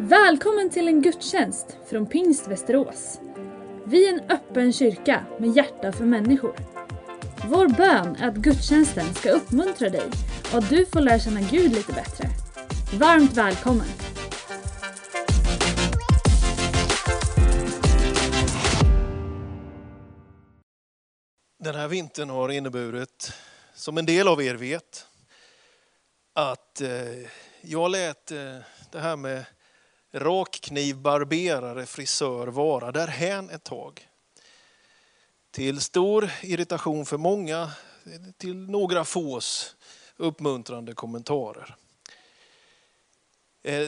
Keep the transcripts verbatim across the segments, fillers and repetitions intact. Välkommen till en gudstjänst från Pingst Västerås. Vi är en öppen kyrka med hjärta för människor. Vår bön är att gudstjänsten ska uppmuntra dig och att du får lära känna Gud lite bättre. Varmt välkommen! Den här vintern har inneburit, som en del av er vet, att jag lät det här med rakkniv, barberare, frisör vara därhän ett tag. Till stor irritation för många, till några fås uppmuntrande kommentarer.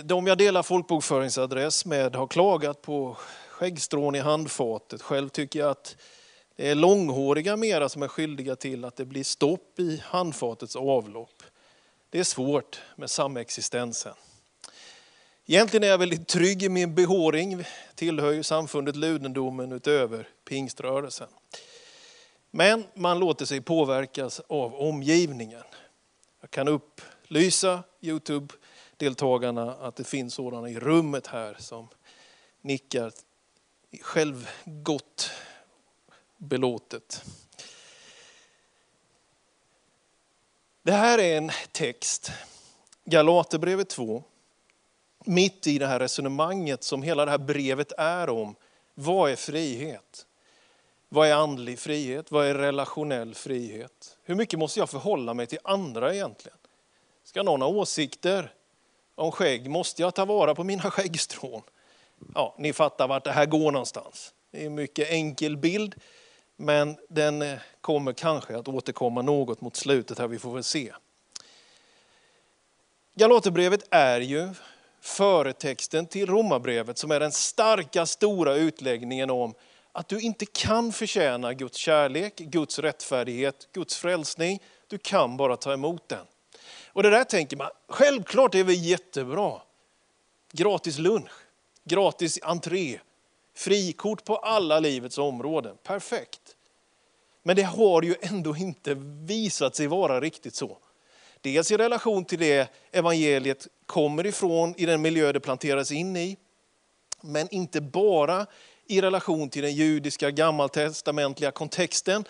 De jag delar folkbokföringsadress med har klagat på skäggstrån i handfatet. Själv tycker jag att det är långhåriga mera som är skyldiga till att det blir stopp i handfatets avlopp. Det är svårt med samexistensen. Egentligen är jag väldigt trygg i min behåring. Tillhör ju samfundet Ludendomen utöver pingströrelsen. Men man låter sig påverkas av omgivningen. Jag kan upplysa YouTube-deltagarna att det finns sådana i rummet här som nickar självgott belåtet. Det här är en text, Galaterbrevet två. Mitt i det här resonemanget som hela det här brevet är om. Vad är frihet? Vad är andlig frihet? Vad är relationell frihet? Hur mycket måste jag förhålla mig till andra egentligen? Ska någon ha åsikter om skägg? Måste jag ta vara på mina skäggstrån? Ja, ni fattar vart det här går någonstans. Det är en mycket enkel bild. Men den kommer kanske att återkomma något mot slutet här. Vi får väl se. Galaterbrevet är ju företexten till Romabrevet som är den starka stora utläggningen om att du inte kan förtjäna Guds kärlek, Guds rättfärdighet, Guds frälsning. Du kan bara ta emot den. Och det där tänker man, självklart är vi jättebra. Gratis lunch, gratis entré, frikort på alla livets områden. Perfekt. Men det har ju ändå inte visat sig vara riktigt så. Dels i relation till det evangeliet kommer ifrån i den miljö det planteras in i. Men inte bara i relation till den judiska gammaltestamentliga kontexten.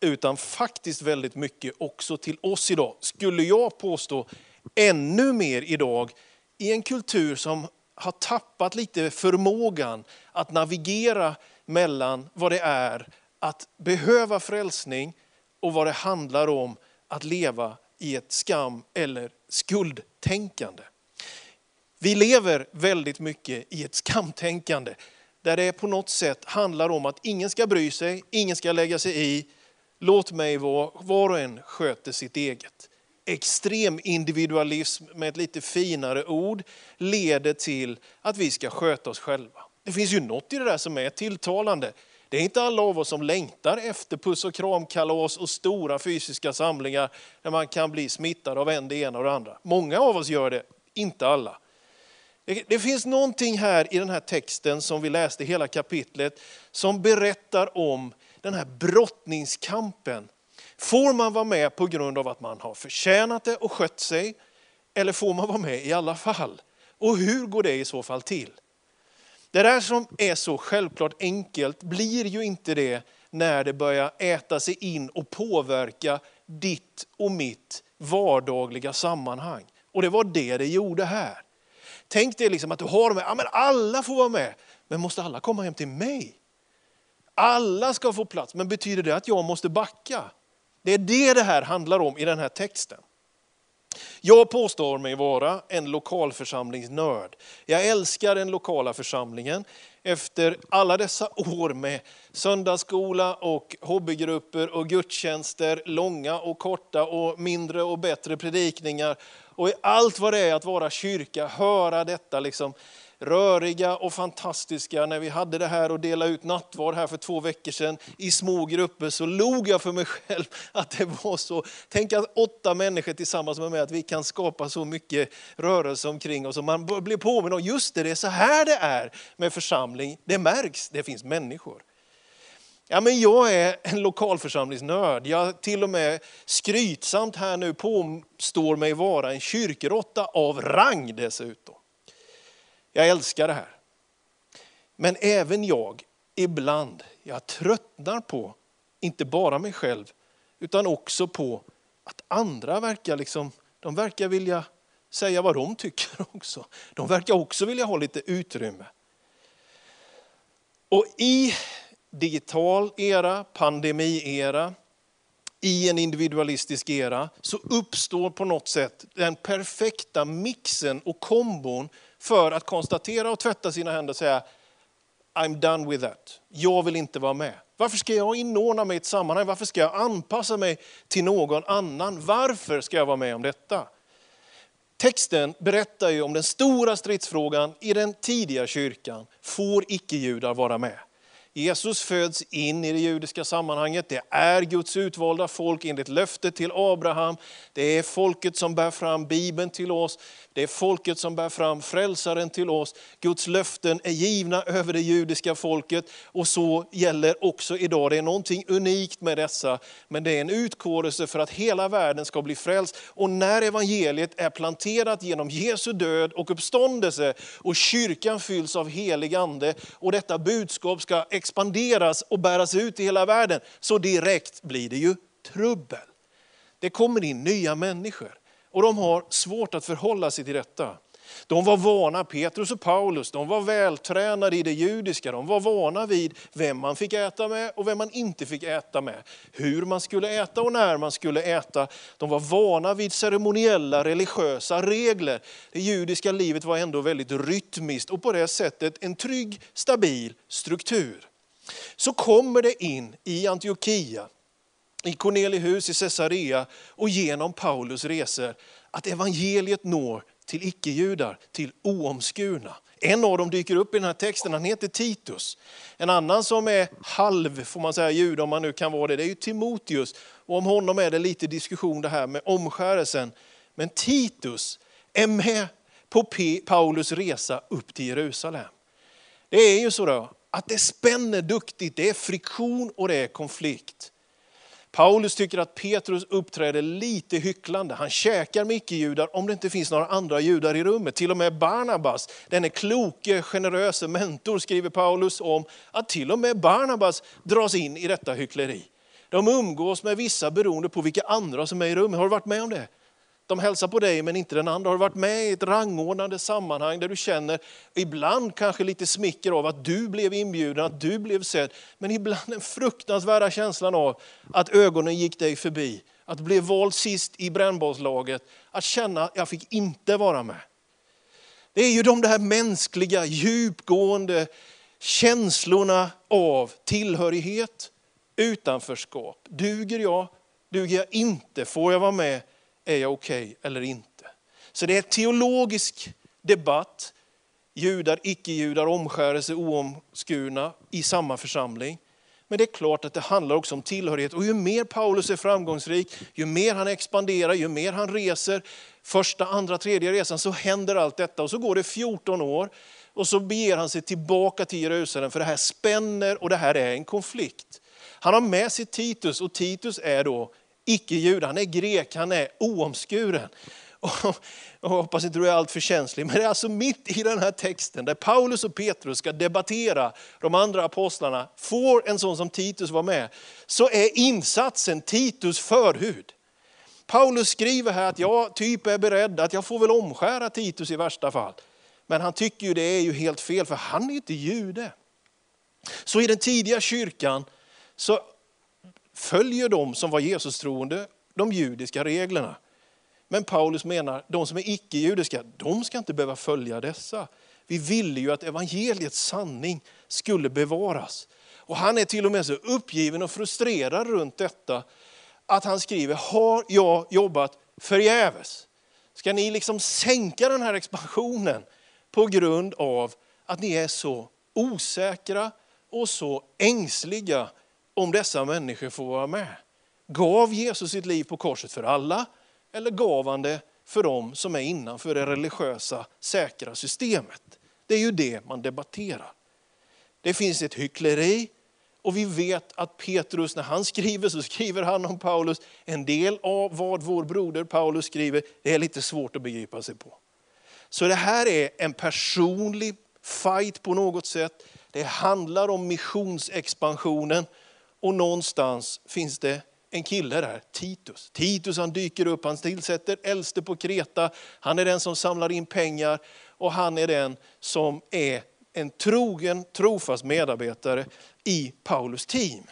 Utan faktiskt väldigt mycket också till oss idag. Skulle jag påstå ännu mer idag i en kultur som har tappat lite förmågan att navigera mellan vad det är att behöva frälsning och vad det handlar om att leva i ett skam- eller skuldtänkande. Vi lever väldigt mycket i ett skamtänkande där det på något sätt handlar om att ingen ska bry sig, ingen ska lägga sig i. Låt mig vara, var och en sköter sitt eget. Extrem individualism med ett lite finare ord leder till att vi ska sköta oss själva. Det finns ju något i det där som är tilltalande. Det är inte alla av oss som längtar efter puss och kram, kalas och stora fysiska samlingar där man kan bli smittad av en det ena och det andra. Många av oss gör det, inte alla. Det, det finns någonting här i den här texten som vi läste hela kapitlet som berättar om den här brottningskampen. Får man vara med på grund av att man har förtjänat det och skött sig? Eller får man vara med i alla fall? Och hur går det i så fall till? Det där som är så självklart enkelt blir ju inte det när det börjar äta sig in och påverka ditt och mitt vardagliga sammanhang. Och det var det det gjorde här. Tänk dig liksom att du har med, ja men alla får vara med, men måste alla komma hem till mig? Alla ska få plats, men betyder det att jag måste backa? Det är det det här handlar om i den här texten. Jag påstår mig vara en lokalförsamlingsnörd. Jag älskar den lokala församlingen. Efter alla dessa år med söndagsskola och hobbygrupper och gudstjänster, långa och korta och mindre och bättre predikningar. Och i allt vad det är att vara kyrka, höra detta liksom röriga och fantastiska. När vi hade det här och delade ut nattvard här för två veckor sedan i små grupper så log jag för mig själv att det var så. Tänk att åtta människor tillsammans med mig att vi kan skapa så mycket rörelse omkring oss. Och man blir påminn om just det, det är så här det är med församling. Det märks, det finns människor. Ja, men jag är en lokalförsamlingsnörd. Jag till och med skrytsamt här nu påstår mig vara en kyrkrotta av rang dessutom. Jag älskar det här. Men även jag, ibland, jag tröttnar på, inte bara mig själv, utan också på att andra verkar liksom, de verkar vilja säga vad de tycker också. De verkar också vilja ha lite utrymme. Och i digital era, pandemi-era, i en individualistisk era, så uppstår på något sätt den perfekta mixen och kombon för att konstatera och tvätta sina händer och säga I'm done with that. Jag vill inte vara med. Varför ska jag inordna mig i ett sammanhang? Varför ska jag anpassa mig till någon annan? Varför ska jag vara med om detta? Texten berättar ju om den stora stridsfrågan i den tidiga kyrkan. Får icke-judar vara med? Jesus föds in i det judiska sammanhanget. Det är Guds utvalda folk enligt löftet till Abraham. Det är folket som bär fram Bibeln till oss. Det är folket som bär fram frälsaren till oss. Guds löften är givna över det judiska folket. Och så gäller också idag. Det är någonting unikt med dessa. Men det är en utkårelse för att hela världen ska bli frälst. Och när evangeliet är planterat genom Jesu död och uppståndelse. Och kyrkan fylls av helig ande. Och detta budskap ska expanderas och bäras ut i hela världen. Så direkt blir det ju trubbel. Det kommer in nya människor. Och de har svårt att förhålla sig till detta. De var vana, Petrus och Paulus, de var vältränade i det judiska. De var vana vid vem man fick äta med och vem man inte fick äta med. Hur man skulle äta och när man skulle äta. De var vana vid ceremoniella, religiösa regler. Det judiska livet var ändå väldigt rytmiskt och på det sättet en trygg, stabil struktur. Så kommer det in i Antiochia, i Cornelius hus i Cesarea och genom Paulus resor att evangeliet når till icke-judar, till oomskurna. En av dem dyker upp i den här texten, han heter Titus. En annan som är halv, får man säga, jud om man nu kan vara det, det är ju Timoteus. Och om honom är det lite diskussion det här med omskärelsen. Men Titus är med på P- Paulus resa upp till Jerusalem. Det är ju så då, att det spänner duktigt, det är friktion och det är konflikt. Paulus tycker att Petrus uppträder lite hycklande. Han käkar med icke-judar om det inte finns några andra judar i rummet. Till och med Barnabas, denne kloke, generöse mentor, skriver Paulus om att till och med Barnabas dras in i detta hyckleri. De umgås med vissa beroende på vilka andra som är i rummet. Har du varit med om det? De hälsar på dig men inte den andra. Har du varit med i ett rangordnande sammanhang där du känner ibland kanske lite smicker av att du blev inbjuden, att du blev sedd. Men ibland den fruktansvärda känslan av att ögonen gick dig förbi. Att bli vald sist i brännbollslaget. Att känna att jag fick inte vara med. Det är ju de där mänskliga, djupgående känslorna av tillhörighet, utanförskap. Duger jag? Duger jag inte? Får jag vara med? Är jag okej eller inte? Så det är en teologisk debatt. Judar, icke-judar, omskärelse, oomskurna i samma församling. Men det är klart att det handlar också om tillhörighet. Och ju mer Paulus är framgångsrik, ju mer han expanderar, ju mer han reser. Första, andra, tredje resan så händer allt detta. Och så går det fjorton år och så beger han sig tillbaka till Jerusalem. För det här spänner och det här är en konflikt. Han har med sig Titus och Titus är då icke-jud, han är grek, han är oomskuren. Och jag hoppas inte du är allt för känslig. Men det är alltså mitt i den här texten där Paulus och Petrus ska debattera de andra apostlarna. Får en sån som Titus vara med så är insatsen Titus förhud. Paulus skriver här att jag typ är beredd att jag får väl omskära Titus i värsta fall. Men han tycker ju det är ju helt fel för han är inte jude. Så i den tidiga kyrkan så följer de som var Jesus-troende de judiska reglerna. Men Paulus menar de som är icke-judiska, de ska inte behöva följa dessa. Vi ville ju att evangeliets sanning skulle bevaras. Och han är till och med så uppgiven och frustrerad runt detta att han skriver, har jag jobbat förgäves? Ska ni liksom sänka den här expansionen på grund av att ni är så osäkra och så ängsliga om dessa människor får vara med? Gav Jesus sitt liv på korset för alla? Eller gav han det för dem som är innanför det religiösa, säkra systemet? Det är ju det man debatterar. Det finns ett hyckleri. Och vi vet att Petrus, när han skriver så skriver han om Paulus. En del av vad vår broder Paulus skriver, det är lite svårt att begripa sig på. Så det här är en personlig fight på något sätt. Det handlar om missionsexpansionen. Och någonstans finns det en kille där, Titus. Titus han dyker upp, han tillsätter äldste på Kreta. Han är den som samlar in pengar. Och han är den som är en trogen, trofast medarbetare i Paulus team.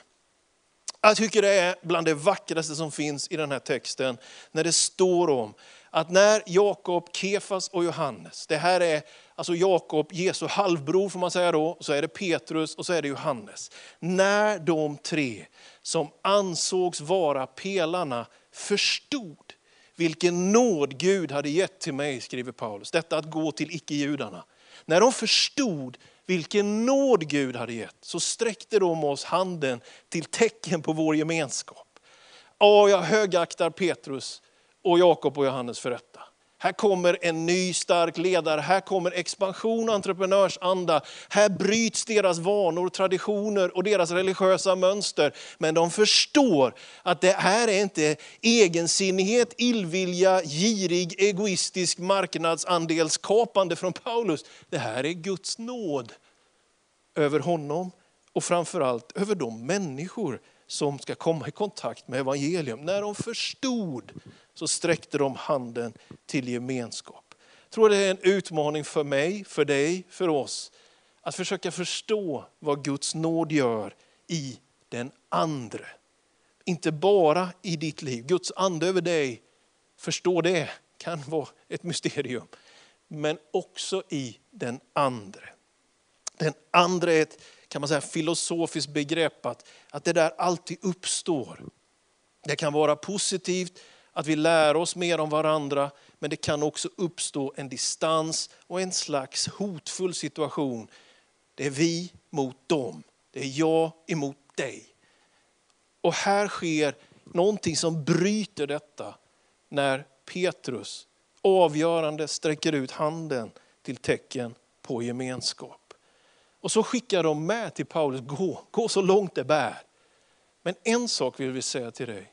Jag tycker det är bland det vackraste som finns i den här texten. När det står om att när Jakob, Kefas och Johannes. Det här är alltså Jakob, Jesu halvbror får man säga då. Så är det Petrus och så är det Johannes. När de tre som ansågs vara pelarna förstod. Vilken nåd Gud hade gett till mig, skriver Paulus. Detta att gå till icke-judarna. När de förstod vilken nåd Gud hade gett så sträckte de oss handen till tecken på vår gemenskap. Åh, jag högaktar Petrus och Jakob och Johannes för detta. Här kommer en ny stark ledare. Här kommer expansion och entreprenörsanda. Här bryts deras vanor, traditioner och deras religiösa mönster. Men de förstår att det här är inte egensinnighet, illvilja, girig, egoistisk marknadsandelskapande från Paulus. Det här är Guds nåd över honom och framförallt över de människor som ska komma i kontakt med evangelium. När de förstod så sträckte de handen till gemenskap. Jag tror det är en utmaning för mig, för dig, för oss. Att försöka förstå vad Guds nåd gör i den andra. Inte bara i ditt liv. Guds ande över dig, förstå det, kan vara ett mysterium. Men också i den andra. Den andra är ett, kan man säga, filosofiskt begrepp att, att det där alltid uppstår. Det kan vara positivt att vi lär oss mer om varandra, men det kan också uppstå en distans och en slags hotfull situation. Det är vi mot dem. Det är jag emot dig. Och här sker någonting som bryter detta när Petrus avgörande sträcker ut handen till tecken på gemenskap. Och så skickar de med till Paulus, gå, gå så långt det bär. Men en sak vill vi säga till dig.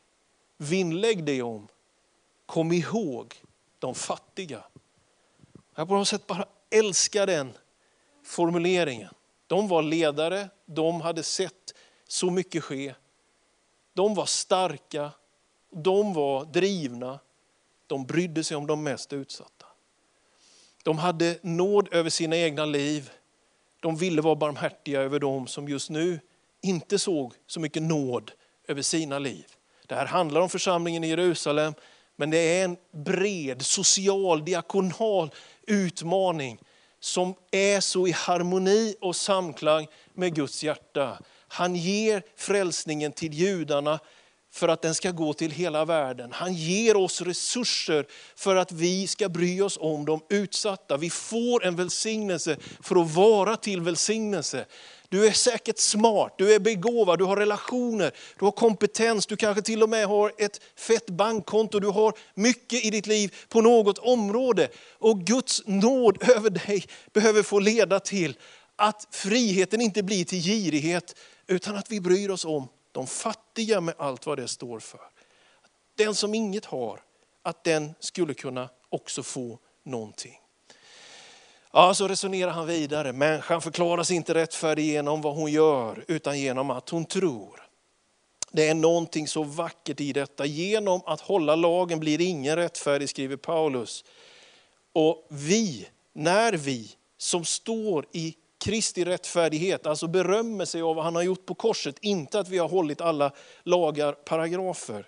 Vinnlägg dig om, kom ihåg de fattiga. Jag på något sätt bara älskar den formuleringen. De var ledare, de hade sett så mycket ske. De var starka, de var drivna. De brydde sig om de mest utsatta. De hade nåd över sina egna liv. De ville vara barmhärtiga över dem som just nu inte såg så mycket nåd över sina liv. Det här handlar om församlingen i Jerusalem, men det är en bred, social, diakonal utmaning som är så i harmoni och samklang med Guds hjärta. Han ger frälsningen till judarna för att den ska gå till hela världen. Han ger oss resurser för att vi ska bry oss om de utsatta. Vi får en välsignelse för att vara till välsignelse. Du är säkert smart, du är begåvad, du har relationer, du har kompetens, du kanske till och med har ett fett bankkonto, du har mycket i ditt liv på något område. Och Guds nåd över dig behöver få leda till att friheten inte blir till girighet, utan att vi bryr oss om de fattiga med allt vad det står för. Den som inget har, att den skulle kunna också få någonting. Ja, så resonerar han vidare. Människan förklaras inte rättfärdig genom vad hon gör, utan genom att hon tror. Det är någonting så vackert i detta. Genom att hålla lagen blir ingen rättfärdig, skriver Paulus. Och vi, när vi som står i Kristi rättfärdighet, alltså berömmer sig av vad han har gjort på korset, inte att vi har hållit alla lagar, paragrafer.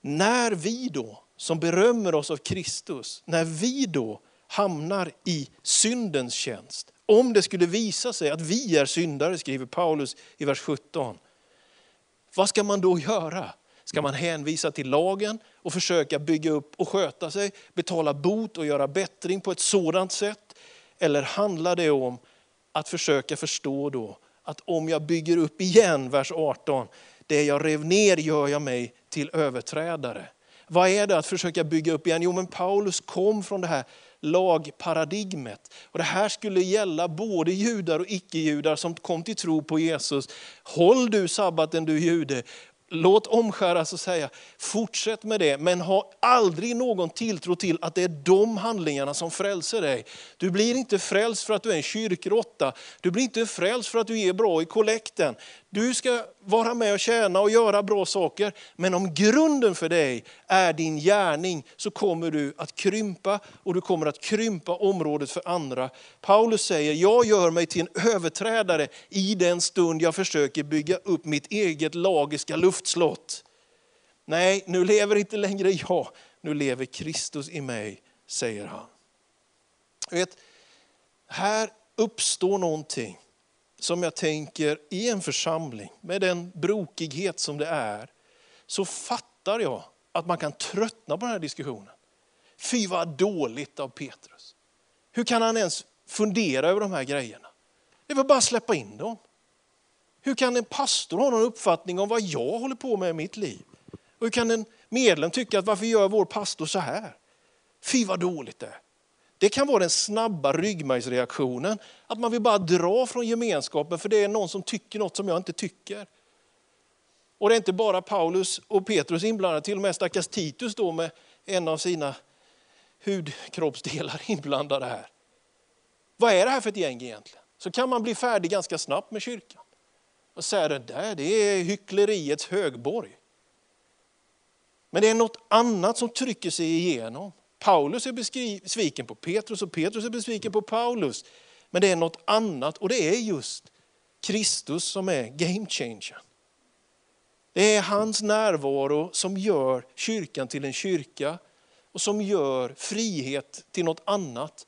När vi då, som berömmer oss av Kristus, när vi då hamnar i syndens tjänst. Om det skulle visa sig att vi är syndare, skriver Paulus i vers sjutton. Vad ska man då göra? Ska man hänvisa till lagen och försöka bygga upp och sköta sig, betala bot och göra bättring på ett sådant sätt? Eller handlar det om att försöka förstå då att om jag bygger upp igen, vers arton, det jag rev ner gör jag mig till överträdare. Vad är det att försöka bygga upp igen? Jo, men Paulus kom från det här lagparadigmet. Och det här skulle gälla både judar och icke-judar som kom till tro på Jesus. Håll du sabbaten, du jude. låt omskäras och säga, fortsätt med det, men ha aldrig någon tilltro till att det är de handlingarna som frälser dig. Du blir inte frälst för att du är en kyrkråtta. Du blir inte frälst för att du är bra i kollekten. Du ska vara med och tjäna och göra bra saker. Men om grunden för dig är din gärning, så kommer du att krympa, och du kommer att krympa området för andra. Paulus säger, jag gör mig till en överträdare i den stund jag försöker bygga upp mitt eget lagiska luftslott. Nej, nu lever inte längre jag. Nu lever Kristus i mig, säger han. Vet, här uppstår någonting. Som jag tänker, i en församling med den brokighet som det är, så fattar jag att man kan tröttna på den här diskussionen. Fy vad dåligt av Petrus. Hur kan han ens fundera över de här grejerna? Det var bara att släppa in dem. Hur kan en pastor ha någon uppfattning om vad jag håller på med i mitt liv? Och hur kan en medlem tycka att varför gör vår pastor så här? Fy vad dåligt det är. Det kan vara den snabba ryggmärgsreaktionen. Att man vill bara dra från gemenskapen för det är någon som tycker något som jag inte tycker. Och det är inte bara Paulus och Petrus inblandade. Till och med stackars Titus då med en av sina hudkroppsdelar inblandade här. Vad är det här för ett gäng egentligen? Så kan man bli färdig ganska snabbt med kyrkan. Och säga det där, det är hyckleriets högborg. Men det är något annat som trycker sig igenom. Paulus är besviken på Petrus och Petrus är besviken på Paulus. Men det är något annat, och det är just Kristus som är game changer. Det är hans närvaro som gör kyrkan till en kyrka och som gör frihet till något annat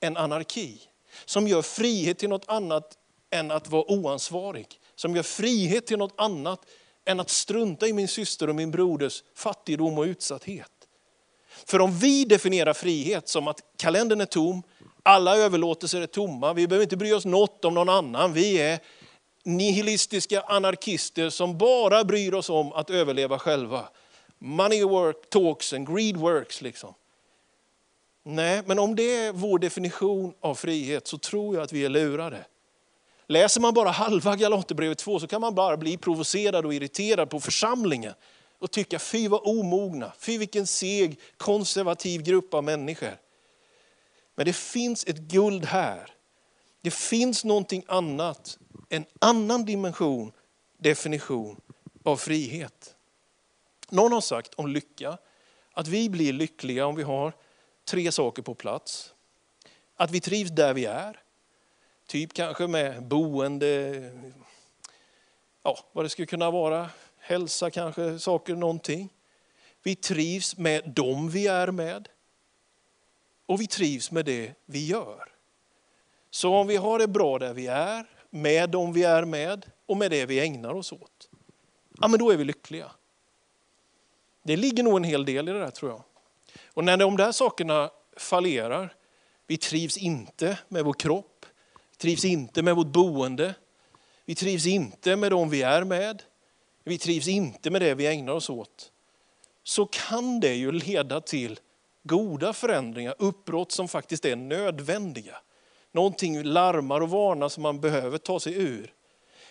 än anarki. Som gör frihet till något annat än att vara oansvarig. Som gör frihet till något annat än att strunta i min syster och min broders fattigdom och utsatthet. För om vi definierar frihet som att kalendern är tom, alla överlåtelser är tomma, vi behöver inte bry oss något om någon annan. Vi är nihilistiska anarkister som bara bryr oss om att överleva själva. Money work talks and greed works liksom. Nej, men om det är vår definition av frihet så tror jag att vi är lurade. Läser man bara halva Galaterbrevet två så kan man bara bli provocerad och irriterad på församlingen. Och tycka, fy vad omogna, fy vilken seg, konservativ grupp av människor. Men det finns ett guld här. Det finns någonting annat, en annan dimension, definition av frihet. Någon har sagt om lycka, att vi blir lyckliga om vi har tre saker på plats. Att vi trivs där vi är, typ kanske med boende, ja, vad det skulle kunna vara. Hälsa kanske, saker, någonting. Vi trivs med dem vi är med. Och vi trivs med det vi gör. Så om vi har det bra där vi är, med dem vi är med och med det vi ägnar oss åt. Ja, men då är vi lyckliga. Det ligger nog en hel del i det där, tror jag. Och när de där sakerna fallerar, vi trivs inte med vår kropp, vi trivs inte med vårt boende, vi trivs inte med dem vi är med, vi trivs inte med det vi ägnar oss åt, så kan det ju leda till goda förändringar, uppbrott som faktiskt är nödvändiga. Någonting larmar och varnar som man behöver ta sig ur.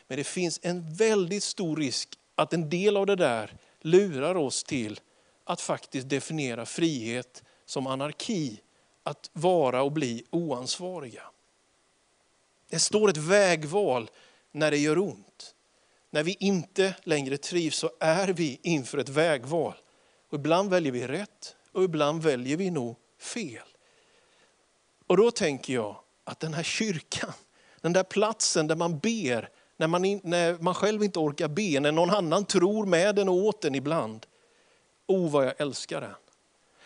Men det finns en väldigt stor risk att en del av det där lurar oss till att faktiskt definiera frihet som anarki, att vara och bli oansvariga. Det står ett vägval när det gör ont. När vi inte längre trivs så är vi inför ett vägval. Och ibland väljer vi rätt och ibland väljer vi nog fel. Och då tänker jag att den här kyrkan, den där platsen där man ber, när man, in, när man själv inte orkar be, när någon annan tror med den och åt den ibland. O, vad jag älskar den.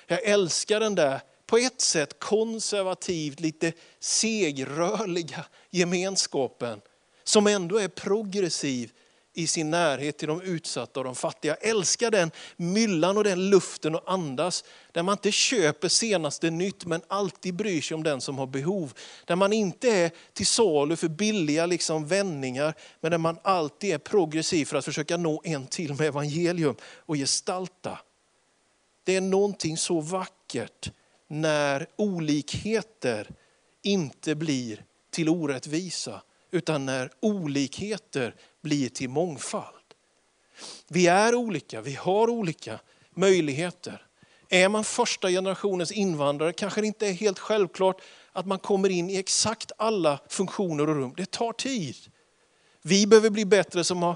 Jag älskar den där på ett sätt konservativt, lite segrörliga gemenskapen som ändå är progressiv i sin närhet till de utsatta och de fattiga. Jag älskar den myllan och den luften och andas. Där man inte köper senaste nytt men alltid bryr sig om den som har behov. Där man inte är till salu för billiga liksom vändningar. Men där man alltid är progressiv för att försöka nå en till med evangelium och gestalta. Det är någonting så vackert när olikheter inte blir till orättvisa. Utan när olikheter blir till mångfald. Vi är olika, vi har olika möjligheter. Är man första generationens invandrare kanske det inte är helt självklart att man kommer in i exakt alla funktioner och rum. Det tar tid. Vi behöver bli bättre som har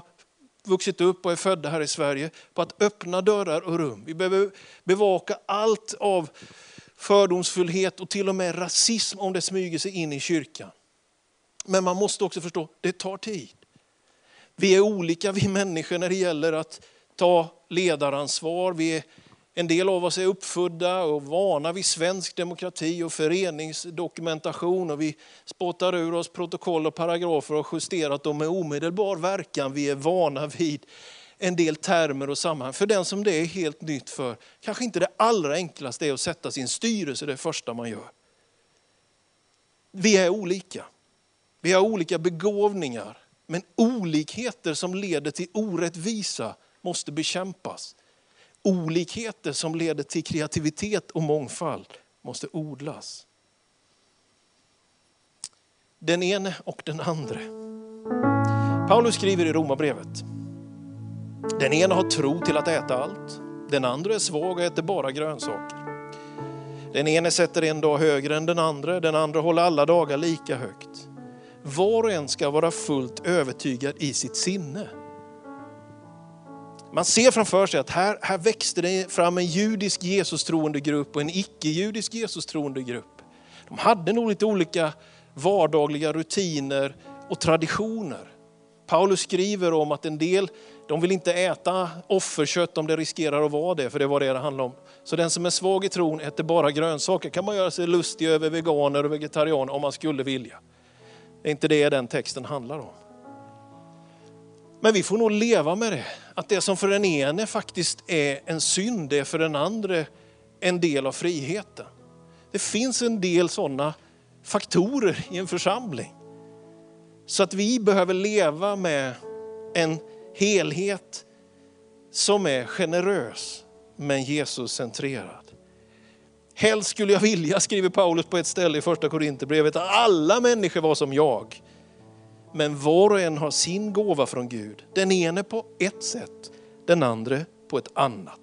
vuxit upp och är födda här i Sverige på att öppna dörrar och rum. Vi behöver bevaka allt av fördomsfullhet och till och med rasism om det smyger sig in i kyrkan. Men man måste också förstå, det tar tid. Vi är olika, vi människor, när det gäller att ta ledaransvar. Vi är, en del av oss är uppfödda och vana vid svensk demokrati och föreningsdokumentation. Och vi spottar ur oss protokoll och paragrafer och justerat dem med omedelbar verkan. Vi är vana vid en del termer och sammanhang. För den som det är helt nytt för, kanske inte det allra enklaste är att sätta sin styrelse det första man gör. Vi är olika. Vi har olika begåvningar. Men olikheter som leder till orättvisa måste bekämpas. Olikheter som leder till kreativitet och mångfald måste odlas. Den ene och den andra. Paulus skriver i Romabrevet. Den ena har tro till att äta allt. Den andra är svag och äter bara grönsaker. Den ene sätter en dag högre än den andra. Den andra håller alla dagar lika högt. Var och en ska vara fullt övertygad i sitt sinne. Man ser framför sig att här, här växte det fram en judisk Jesus-troende grupp och en icke-judisk Jesus-troende grupp. De hade nog lite olika vardagliga rutiner och traditioner. Paulus skriver om att en del, de vill inte äta offerkött om det riskerar att vara det, för det var det det handlade om. Så den som är svag i tron äter bara grönsaker. Kan man göra sig lustig över veganer och vegetarianer om man skulle vilja. Det är inte det den texten handlar om. Men vi får nog leva med det. Att det som för den ene faktiskt är en synd, det är för den andra en del av friheten. Det finns en del sådana faktorer i en församling. Så att vi behöver leva med en helhet som är generös men Jesus-centrerad. Helst skulle jag vilja, skriver Paulus på ett ställe i första Korinther brevet, att alla människor var som jag. Men var och en har sin gåva från Gud. Den ene på ett sätt, den andra på ett annat.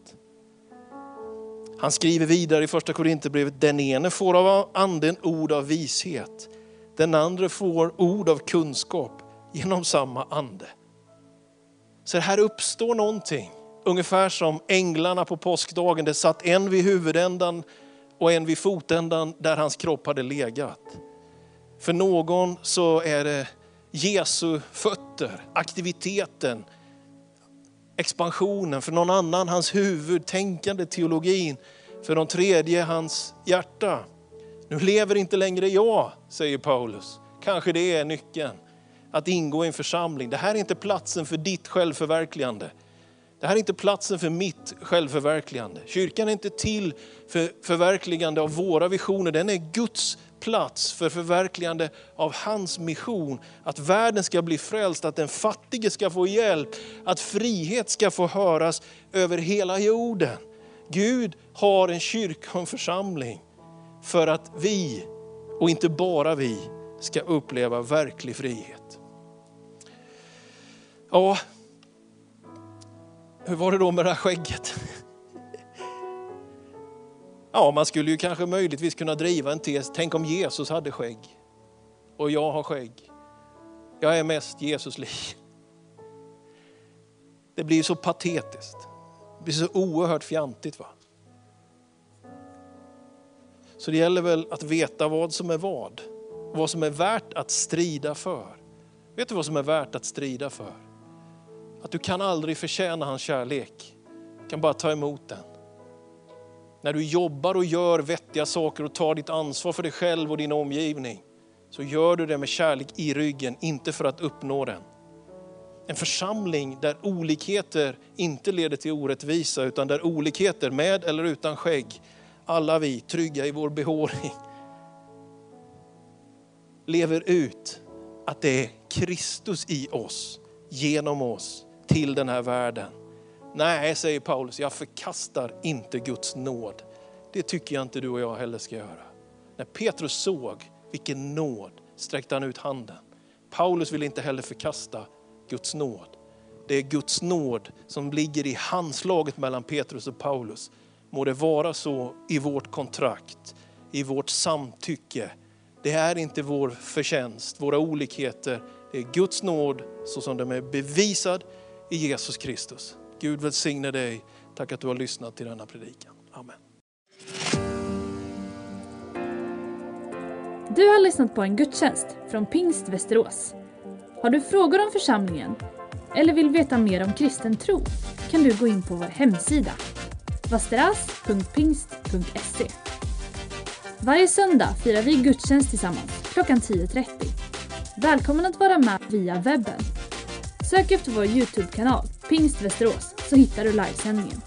Han skriver vidare i första Korinther brevet, den ene får av anden ord av vishet. Den andra får ord av kunskap genom samma ande. Så här uppstår någonting. Ungefär som änglarna på påskdagen, det satt en vid huvudändan och en vid fotändan där hans kropp hade legat. För någon så är det Jesu fötter, aktiviteten, expansionen. För någon annan hans huvud, tänkande, teologin. För någon tredje hans hjärta. Nu lever inte längre jag, säger Paulus. Kanske det är nyckeln att ingå i en församling. Det här är inte platsen för ditt självförverkligande. Det här är inte platsen för mitt självförverkligande. Kyrkan är inte till för förverkligande av våra visioner. Den är Guds plats för förverkligande av hans mission. Att världen ska bli frälst, att den fattige ska få hjälp, att frihet ska få höras över hela jorden. Gud har en kyrka och en församling för att vi, och inte bara vi, ska uppleva verklig frihet. Ja, hur var det då med det här skägget? Ja, man skulle ju kanske möjligtvis kunna driva en tes. Tänk om Jesus hade skägg. Och jag har skägg. Jag är mest Jesuslik. Det blir så patetiskt. Det blir så oerhört fjantigt, va? Så det gäller väl att veta vad som är vad. Vad som är värt att strida för. Vet du vad som är värt att strida för? Att du kan aldrig förtjäna hans kärlek. Du kan bara ta emot den. När du jobbar och gör vettiga saker och tar ditt ansvar för dig själv och din omgivning, så gör du det med kärlek i ryggen, inte för att uppnå den. En församling där olikheter inte leder till orättvisa, utan där olikheter med eller utan skägg, alla vi trygga i vår behåring, lever ut att det är Kristus i oss, genom oss, till den här världen. Nej, säger Paulus, jag förkastar inte Guds nåd. Det tycker jag inte du och jag heller ska göra. När Petrus såg vilken nåd, sträckte han ut handen. Paulus vill inte heller förkasta Guds nåd. Det är Guds nåd som ligger i handslaget mellan Petrus och Paulus. Må det vara så i vårt kontrakt, i vårt samtycke. Det är inte vår förtjänst, våra olikheter. Det är Guds nåd så som den är bevisad i Jesus Kristus. Gud välsigne dig. Tack att du har lyssnat till denna predikan. Amen. Du har lyssnat på en gudstjänst från Pingst Västerås. Har du frågor om församlingen eller vill veta mer om kristen tro kan du gå in på vår hemsida västerås punkt pingst punkt se. Varje söndag firar vi gudstjänst tillsammans klockan tio trettio. Välkommen att vara med via webben. Sök efter vår YouTube-kanal Pingst Västerås så hittar du livesändningen.